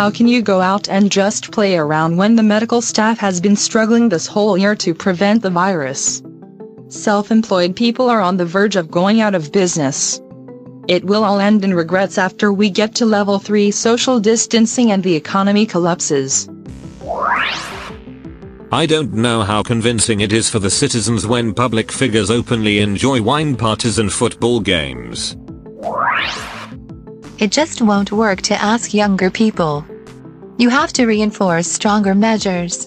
How can you go out and just play around when the medical staff has been struggling this whole year to prevent the virus? Self-employed people are on the verge of going out of business. It will all end in regrets after we get to level 3 social distancing and the economy collapses. I don't know how convincing it is for the citizens when public figures openly enjoy wine parties and football games. It just won't work to ask younger people. You have to reinforce stronger measures.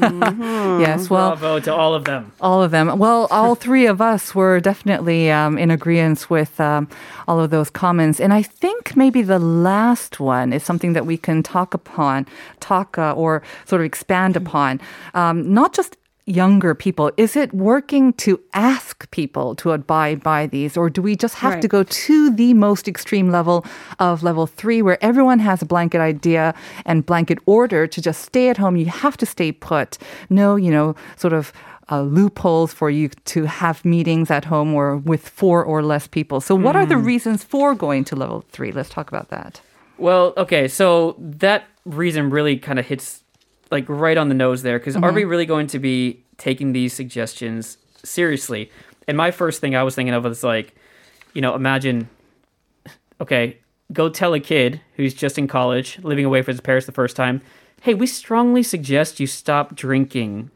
Yes, well, bravo to all of them. All of them. Well, all three of us were definitely in agreement with all of those comments. And I think maybe the last one is something that we can talk or sort of expand upon. Not just younger people. Is it working to ask people to abide by these, or do we just have to go to the most extreme level of level 3 where everyone has a blanket idea and blanket order to just stay at home? You have to stay put. No, sort of loopholes for you to have meetings at home or with 4 or less people. So what are the reasons for going to level 3? Let's talk about that. Well, okay. So that reason really kind of hits like right on the nose there, because are we really going to be taking these suggestions seriously? And my first thing I was thinking of was like, imagine, okay, go tell a kid who's just in college, living away from his parents the first time, hey, we strongly suggest you stop drinking.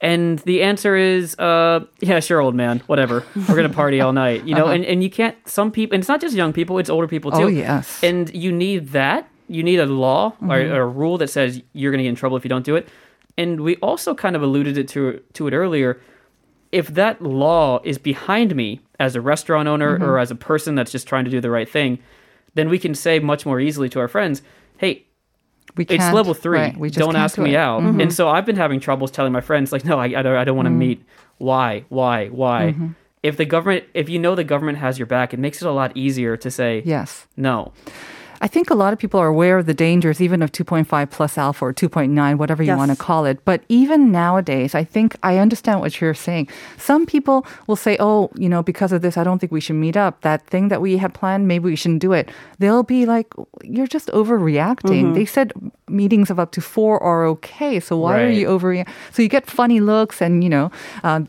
And the answer is, yeah, sure, old man, whatever. We're going to party all night, and you can't, some people, and it's not just young people, it's older people too. Oh, yes. And you need that. You need a law or a rule that says you're going to get in trouble if you don't do it. And we also kind of alluded to it earlier. If that law is behind me as a restaurant owner or as a person that's just trying to do the right thing, then we can say much more easily to our friends, hey, it's level 3. Right, don't ask me out. Mm-hmm. And so I've been having troubles telling my friends, like, no, I don't want to meet. Why? Mm-hmm. If the government has your back, it makes it a lot easier to say yes, no. I think a lot of people are aware of the dangers even of 2.5 plus alpha or 2.9, whatever you want to call it. But even nowadays, I think I understand what you're saying. Some people will say, oh, because of this, I don't think we should meet up. That thing that we had planned, maybe we shouldn't do it. They'll be like, you're just overreacting. Mm-hmm. They said meetings of up to 4 are okay. So why are you overreacting? So you get funny looks and,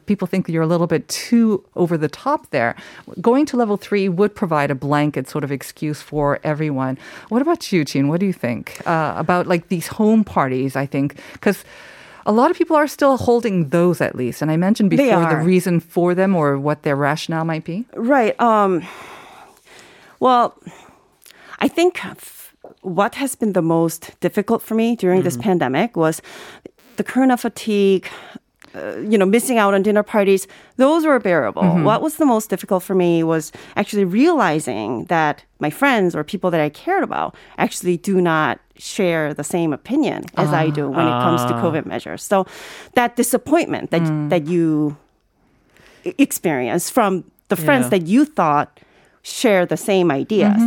people think you're a little bit too over the top there. Going to level 3 would provide a blanket sort of excuse for everyone. What about you, Jin? What do you think about like these home parties? I think because a lot of people are still holding those at least. And I mentioned before the reason for them or what their rationale might be. Right. Well, I think what has been the most difficult for me during this pandemic was the corona fatigue, missing out on dinner parties. Those were bearable. Mm-hmm. What was the most difficult for me was actually realizing that my friends or people that I cared about actually do not share the same opinion as I do when it comes to COVID measures. So that disappointment that you experience from the friends that you thought share the same ideas.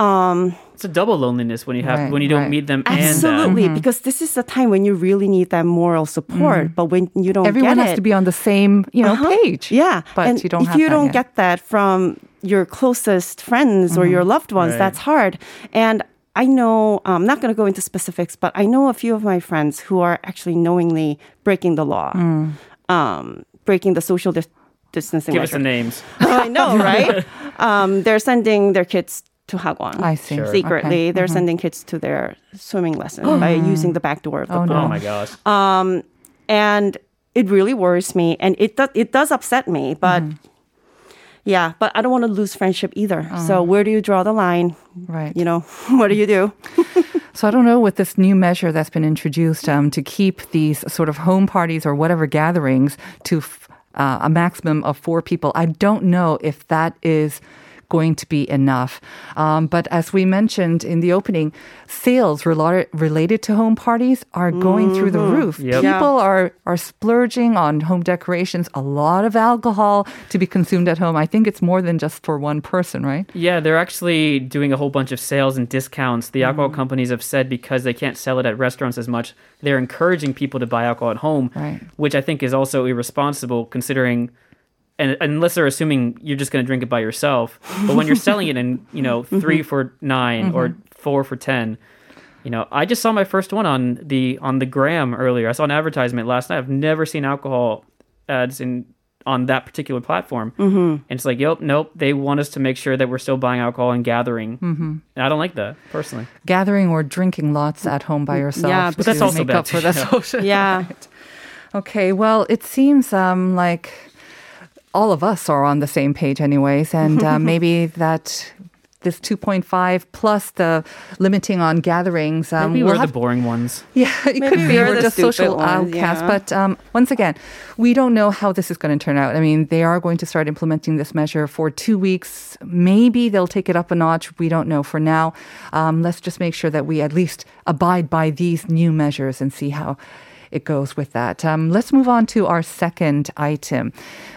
Mm-hmm. It's a double loneliness when you don't meet them. Absolutely, because this is the time when you really need that moral support. But when you don't, everyone has to be on the same page. Yeah, but and if you don't get that from your closest friends or your loved ones, that's hard. And I know I'm not going to go into specifics, but I know a few of my friends who are actually knowingly breaking the law, breaking the social distancing. Give us the names. I know, right? They're sending their kids to Hagwon. I see. Sure. Secretly, they're sending kids to their swimming lesson by using the back door of the pool. No. Oh my gosh. And it really worries me, and it does upset me, but but I don't want to lose friendship either. So where do you draw the line? Right. What do you do? So I don't know, with this new measure that's been introduced to keep these sort of home parties or whatever gatherings to a maximum of 4 people, I don't know if that is going to be enough. But as we mentioned in the opening, sales related to home parties are going through the roof. Yep. People are splurging on home decorations, a lot of alcohol to be consumed at home. I think it's more than just for one person, right? Yeah, they're actually doing a whole bunch of sales and discounts. The alcohol companies have said because they can't sell it at restaurants as much, they're encouraging people to buy alcohol at home, which I think is also irresponsible considering and unless they're assuming you're just going to drink it by yourself. But when you're selling it in, you know, 3 for $9 or 4 for $10, you know, I just saw my first one on the gram earlier. I saw an advertisement last night. I've never seen alcohol ads on that particular platform. Mm-hmm. And it's like, nope, they want us to make sure that we're still buying alcohol and gathering. Mm-hmm. And I don't like that, personally. Gathering or drinking lots at home by yourself. Yeah, but that's also bad. For that social right. Okay, well, it seems like all of us are on the same page anyways, and maybe that... This 2.5 plus the limiting on gatherings. Maybe we're the boring ones. Yeah, it maybe could be. We're the social outcasts. Yeah. But once again, we don't know how this is going to turn out. I mean, they are going to start implementing this measure for 2 weeks. Maybe they'll take it up a notch. We don't know for now. Let's just make sure that we at least abide by these new measures and see how it goes with that. Let's move on to our second item,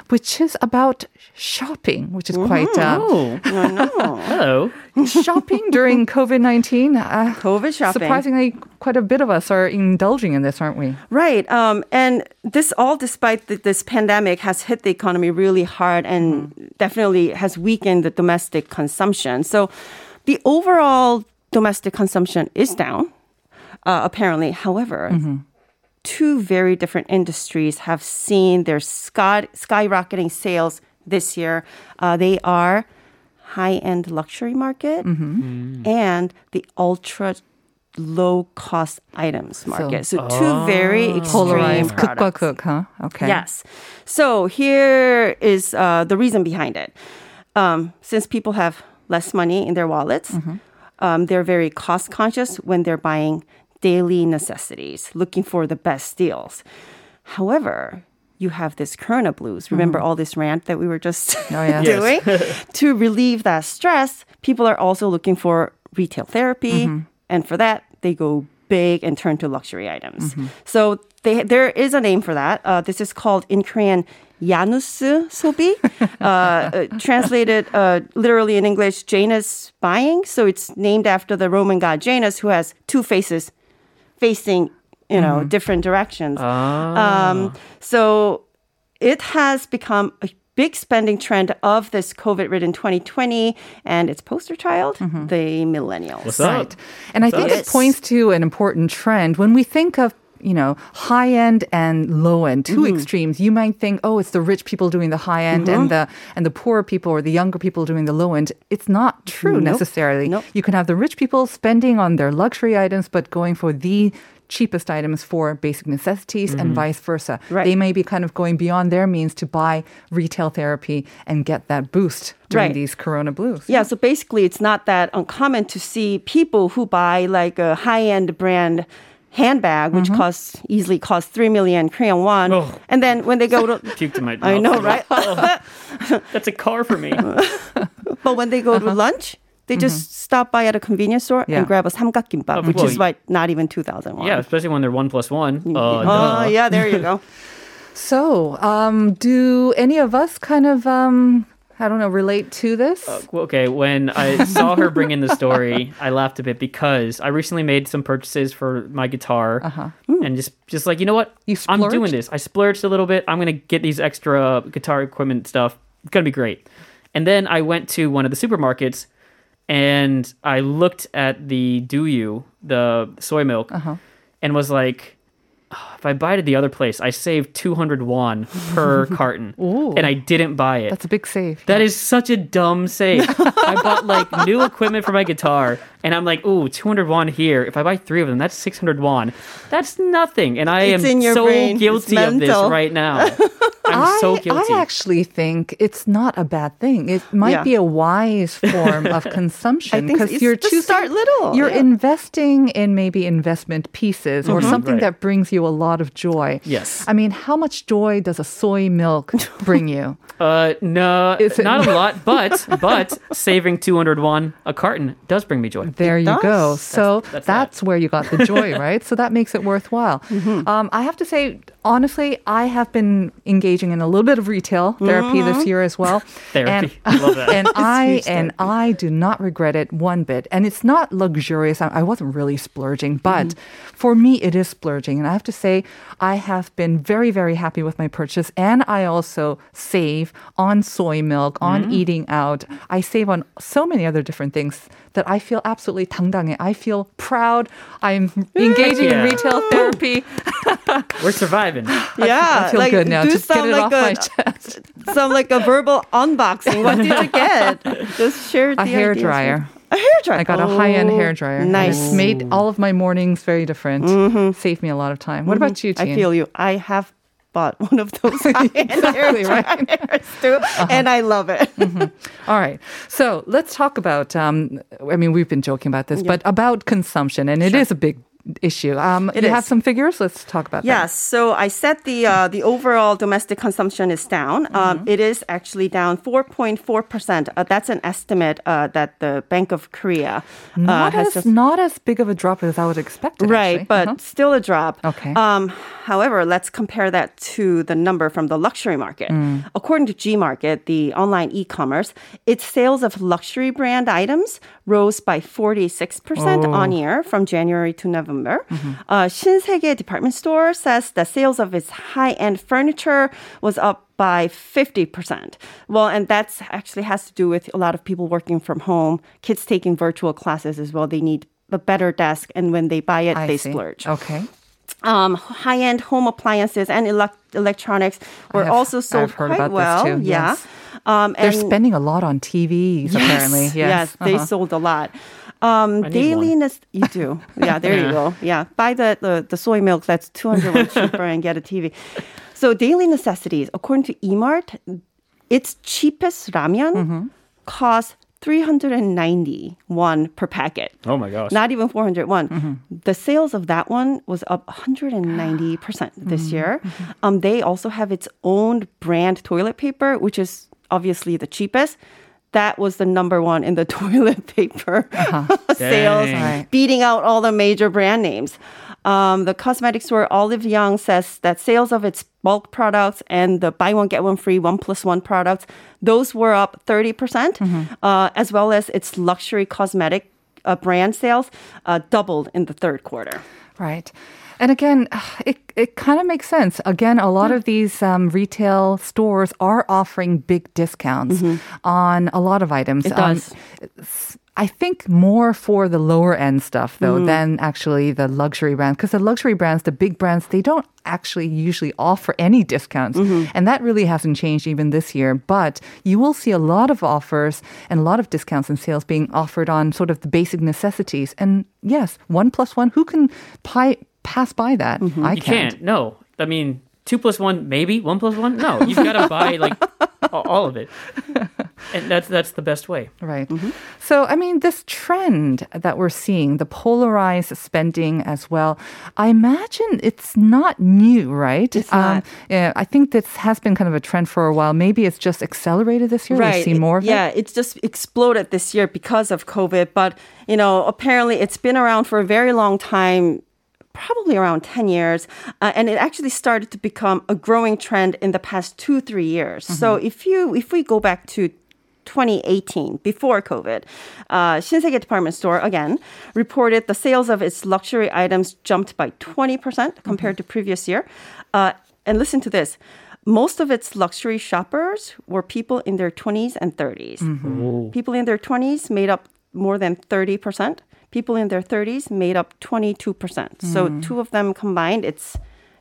which is about shopping, which is quite... Hello. Shopping during COVID-19. COVID shopping. Surprisingly, quite a bit of us are indulging in this, aren't we? Right. And this all despite this pandemic has hit the economy really hard and definitely has weakened the domestic consumption. So the overall domestic consumption is down, apparently. However... Mm-hmm. Two very different industries have seen their skyrocketing sales this year. They are high-end luxury market and the ultra low-cost items market. So two very extreme products. Cook by cook, huh? Okay. Yes. So here is the reason behind it. Since people have less money in their wallets, they're very cost-conscious when they're buying daily necessities, looking for the best deals. However, you have this Corona blues. Remember all this rant that we were just doing? To relieve that stress, people are also looking for retail therapy. And for that, they go big and turn to luxury items. So there is a name for that. This is called, in Korean, Janus Sobi, translated literally in English, Janus buying. So it's named after the Roman god Janus, who has two faces facing, different directions. So it has become a big spending trend of this COVID-ridden 2020, and its poster child, the millennials. What's up? Right. And I think it points to an important trend. When we think of high-end and low-end, two extremes. You might think, it's the rich people doing the high-end and the poorer people or the younger people doing the low-end. It's not true necessarily. Nope. You can have the rich people spending on their luxury items but going for the cheapest items for basic necessities and vice versa. Right. They may be kind of going beyond their means to buy retail therapy and get that boost during these Corona blues. Yeah, so basically it's not that uncommon to see people who buy like a high-end brand handbag, which costs 3 million Korean won, and then when they go to puked in my mouth. I know, right? That's a car for me. But when they go to lunch, they just stop by at a convenience store and grab a samgakgimbap, which is like not even 2,000 won. Yeah, especially when they're 1+1. Yeah, there you go. So, do any of us kind of? I don't know, relate to this? Okay, when I saw her bring in the story, I laughed a bit because I recently made some purchases for my guitar and just like, you know what? I'm doing this. I splurged a little bit. I'm going to get these extra guitar equipment stuff. It's going to be great. And then I went to one of the supermarkets and I looked at the Duyu, the soy milk, and was like, if I buy it at the other place, I save 200 won per carton. Ooh, and I didn't buy it. That's a big save. That is such a dumb save. I bought like new equipment for my guitar and I'm like, ooh, 200 won here. If I buy 3 of them, that's 600 won. That's nothing. And I am so guilty of this right now. I'm so guilty. I actually think it's not a bad thing. It might be a wise form of consumption because you're choosing, start little. You're investing in maybe investment pieces or something that brings you a lot of joy. Yes. I mean, how much joy does a soy milk bring you? No, not a lot, but saving 200 won a carton does bring me joy. There it go. So that's where you got the joy, right? So that makes it worthwhile. I have to say, Honestly, I have been engaging in a little bit of retail therapy this year as well. Therapy. And, love that. And I do not regret it one bit. And it's not luxurious. I wasn't really splurging, but for me, it is splurging. And I have to say, I have been very, very happy with my purchase. And I also save on soy milk, on eating out. I save on so many other different things that I feel absolutely 당당해. I feel proud. I'm engaging in retail therapy. We're surviving. Yeah. I feel like, good now. Just get it off my chest. Sound like a verbal unboxing. What did you get? Just share the hair dryer. A hair dryer. I got a high-end hair dryer. Nice. It's made all of my mornings very different. Saved me a lot of time. What about you, Jean? I feel you. I have bought one of those high-end hairs too, and I love it. All right. So let's talk about, I mean, we've been joking about this, but about consumption, and it is a big issue. You have some figures? Let's talk about that. Yes. So I said the overall domestic consumption is down. It is actually down 4.4%. That's an estimate that the Bank of Korea not as big of a drop as I would expect. Right, actually. But still a drop. Okay. However, let's compare that to the number from the luxury market. According to Gmarket, the online e-commerce, its sales of luxury brand items rose by 46% on year from January to November. Shinsegae department store says the sales of its high-end furniture was up by 50%. Well, and that's actually has to do with a lot of people working from home, kids taking virtual classes as well. They need a better desk, and when they buy it, they splurge. Okay. High-end home appliances and electronics were also sold quite well. This too. Yeah. Yes. They're spending a lot on TVs, apparently. Yes, they sold a lot. Dailiness, you do. Yeah, there you go. Yeah, buy the soy milk. That's 200 won cheaper and get a TV. So daily necessities, according to e-mart, its cheapest ramen costs 390 won per packet. Oh my gosh. Not even 400 won. The sales of that one was up 190% this year. They also have its own brand toilet paper, which is obviously the cheapest. That was the number one in the toilet paper sales, beating out all the major brand names. The cosmetic store Olive Young says that sales of its bulk products and the buy one, get one free, 1+1 products, those were up 30%, as well as its luxury cosmetic brand sales doubled in the third quarter. Right. And again, it kind of makes sense. Again, a lot of these retail stores are offering big discounts on a lot of items. It does. I think more for the lower end stuff, though, than actually the luxury brands. Because the luxury brands, the big brands, they don't actually usually offer any discounts. And that really hasn't changed even this year. But you will see a lot of offers and a lot of discounts and sales being offered on sort of the basic necessities. And yes, 1+1, who can pass by that? I can't. No. I mean, 2+1, maybe 1+1. No, you've got to buy like all of it. And that's the best way. Right. So, I mean, this trend that we're seeing, the polarized spending as well, I imagine it's not new, right? It's not. Yeah, I think this has been kind of a trend for a while. Maybe it's just accelerated this year. Right. We've seen more of it. Yeah, it's just exploded this year because of COVID. But, you know, apparently it's been around for a very long time, probably around 10 years, and it actually started to become a growing trend in the past 2-3 years. So if we go back to 2018, before COVID, Shinsegae department store, again, reported the sales of its luxury items jumped by 20% compared to previous year. And listen to this. Most of its luxury shoppers were people in their 20s and 30s. People in their 20s made up more than 30%. People in their 30s made up 22%. So two of them combined, it's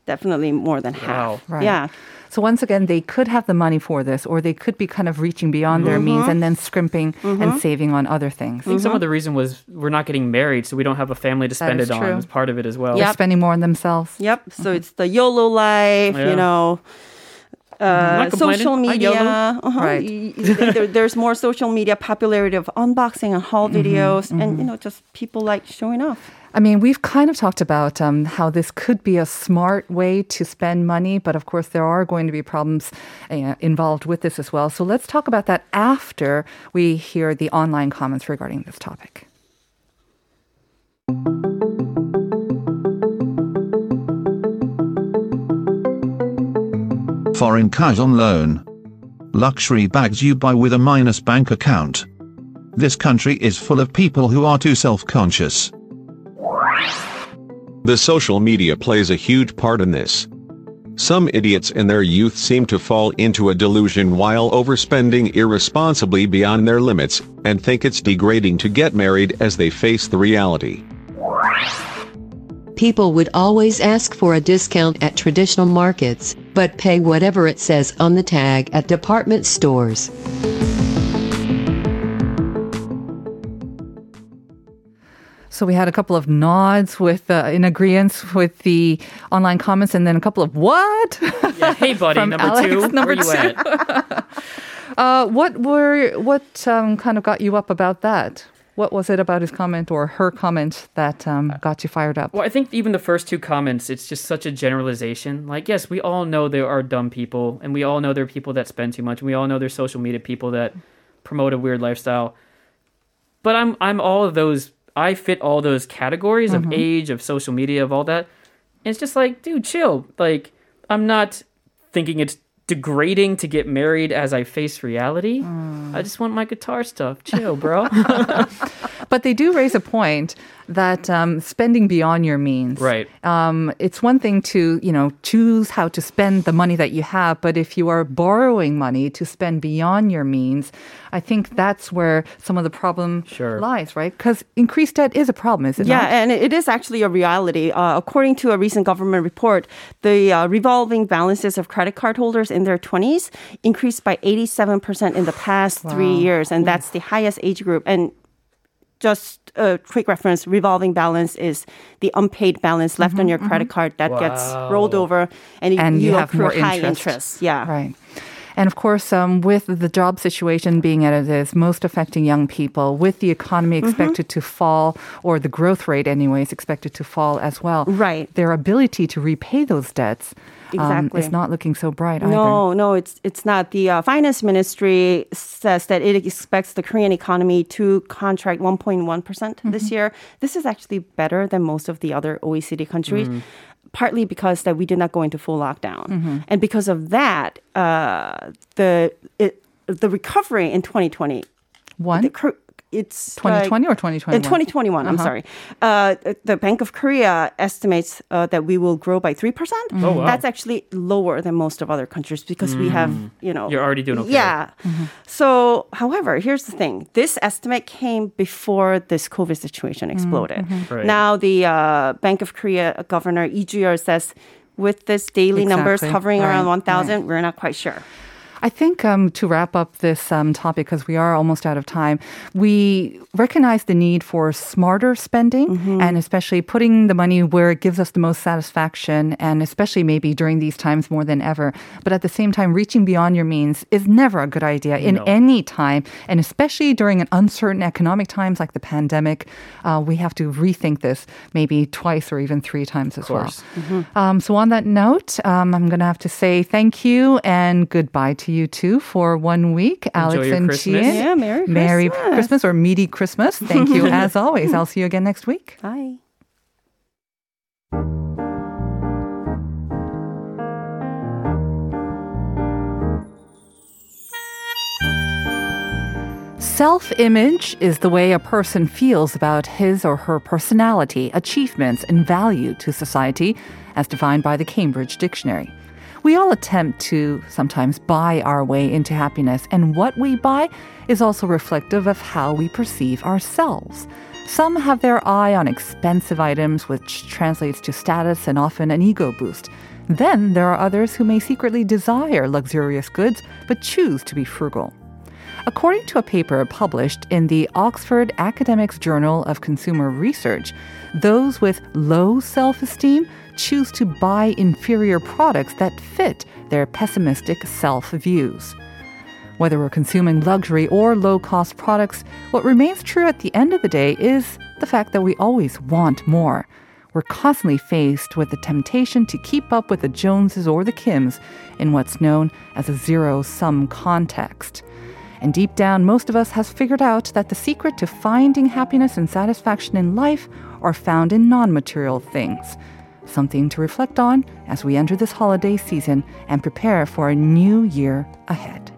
definitely more than half. Wow. Right. Yeah. So once again, they could have the money for this, or they could be kind of reaching beyond their means and then scrimping and saving on other things. I think some of the reason was we're not getting married, so we don't have a family to spend it on. It's part of it as well. They're spending more on themselves. So it's the YOLO life, you know. Social media. Right. There's more social media popularity of unboxing and haul videos and, you know, just people like showing off. I mean, we've kind of talked about how this could be a smart way to spend money, but of course there are going to be problems involved with this as well. So let's talk about that after we hear the online comments regarding this topic. foreign cash on loan. Luxury bags you buy with a minus bank account. This country is full of people who are too self-conscious. The social media plays a huge part in this. Some idiots in their youth seem to fall into a delusion while overspending irresponsibly beyond their limits, and think it's degrading to get married as they face the reality. People would always ask for a discount at traditional markets, but pay whatever it says on the tag at department stores. So we had a couple of nods with in agreement with the online comments, and then a couple of what? Yeah, hey, buddy, number Alex, two. Number where two. You at? What kind of got you up about that? What was it about his comment or her comment that got you fired up? Well, I think even the first two comments, it's just such a generalization. Like, yes, we all know there are dumb people, and we all know there are people that spend too much, and we all know there's social media people that promote a weird lifestyle. But I'm all of those. I fit all those categories of age, of social media, of all that. And it's just like, dude, chill. Like, I'm not thinking it's degrading to get married as I face reality. I just want my guitar stuff. Chill, bro. But they do raise a point that spending beyond your means. Right. It's one thing to, choose how to spend the money that you have, but if you are borrowing money to spend beyond your means, I think that's where some of the problem lies, right? Because increased debt is a problem, is it not? Yeah, and it is actually a reality. According to a recent government report, the revolving balances of credit card holders in their 20s increased by 87% in the past 3 years, and that's the highest age group. And just a quick reference, revolving balance is the unpaid balance left on your credit card that gets rolled over and you have more high interest. Yeah. Right. And of course, with the job situation being as it is, most affecting young people, with the economy expected to fall, or the growth rate anyways expected to fall as well, right, their ability to repay those debts is not looking so bright either. No, it's not. The finance ministry says that it expects the Korean economy to contract 1.1% this year. This is actually better than most of the other OECD countries. Partly because that we did not go into full lockdown. And because of that, the recovery in 2020. It's 2020 or 2021? In 2021, I'm sorry. The Bank of Korea estimates that we will grow by 3%. Oh, wow. That's actually lower than most of other countries because we have, You're already doing okay. Yeah. So, however, here's the thing. This estimate came before this COVID situation exploded. Right. Now, the Bank of Korea governor, Lee Ju-yeol, says, with this daily numbers hovering around 1,000, we're not quite sure. I think to wrap up this topic, because we are almost out of time, we recognize the need for smarter spending and especially putting the money where it gives us the most satisfaction, and especially maybe during these times more than ever. But at the same time, reaching beyond your means is never a good idea in any time, and especially during an uncertain economic times like the pandemic. We have to rethink this maybe twice or even three times as well. So on that note, I'm going to have to say thank you and goodbye to you two for 1 week. Alex and Christmas. Gian. Yeah, Merry Christmas or Meaty Christmas. Thank you as always. I'll see you again next week. Bye. Self-image is the way a person feels about his or her personality, achievements, and value to society, as defined by the Cambridge Dictionary. We all attempt to sometimes buy our way into happiness, and what we buy is also reflective of how we perceive ourselves. Some have their eye on expensive items, which translates to status and often an ego boost. Then there are others who may secretly desire luxurious goods, but choose to be frugal. According to a paper published in the Oxford Academics Journal of Consumer Research, those with low self-esteem choose to buy inferior products that fit their pessimistic self-views. Whether we're consuming luxury or low-cost products, what remains true at the end of the day is the fact that we always want more. We're constantly faced with the temptation to keep up with the Joneses or the Kims in what's known as a zero-sum context. And deep down, most of us has figured out that the secret to finding happiness and satisfaction in life are found in non-material things. something to reflect on as we enter this holiday season and prepare for a new year ahead.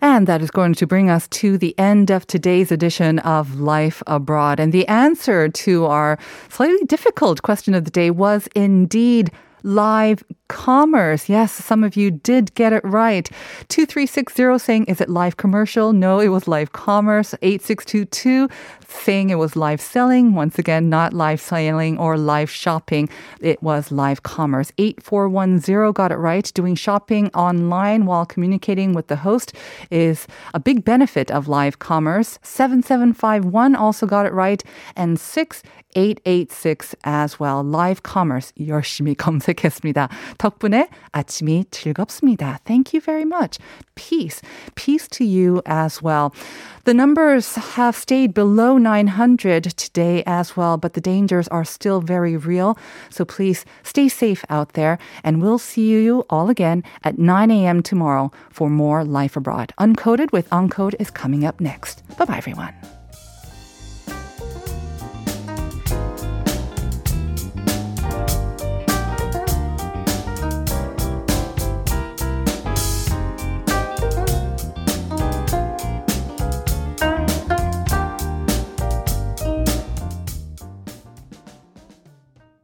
And that is going to bring us to the end of today's edition of Life Abroad. And the answer to our slightly difficult question of the day was indeed live commerce. Yes, some of you did get it right. 2360 saying, is it live commercial? No, it was live commerce. 8622 saying it was live selling. Once again, not live selling or live shopping. It was live commerce. 8410 got it right. Doing shopping online while communicating with the host is a big benefit of live commerce. 7751 also got it right. And 6886 as well. Live commerce. 열심히 검색했습니다. 덕분에 아침이 즐겁습니다. Thank you very much. Peace. Peace to you as well. The numbers have stayed below 900 today as well, but the dangers are still very real. So please stay safe out there, and we'll see you all again at 9 a.m. tomorrow for more Life Abroad. Uncoded with Uncode is coming up next. Bye-bye, everyone.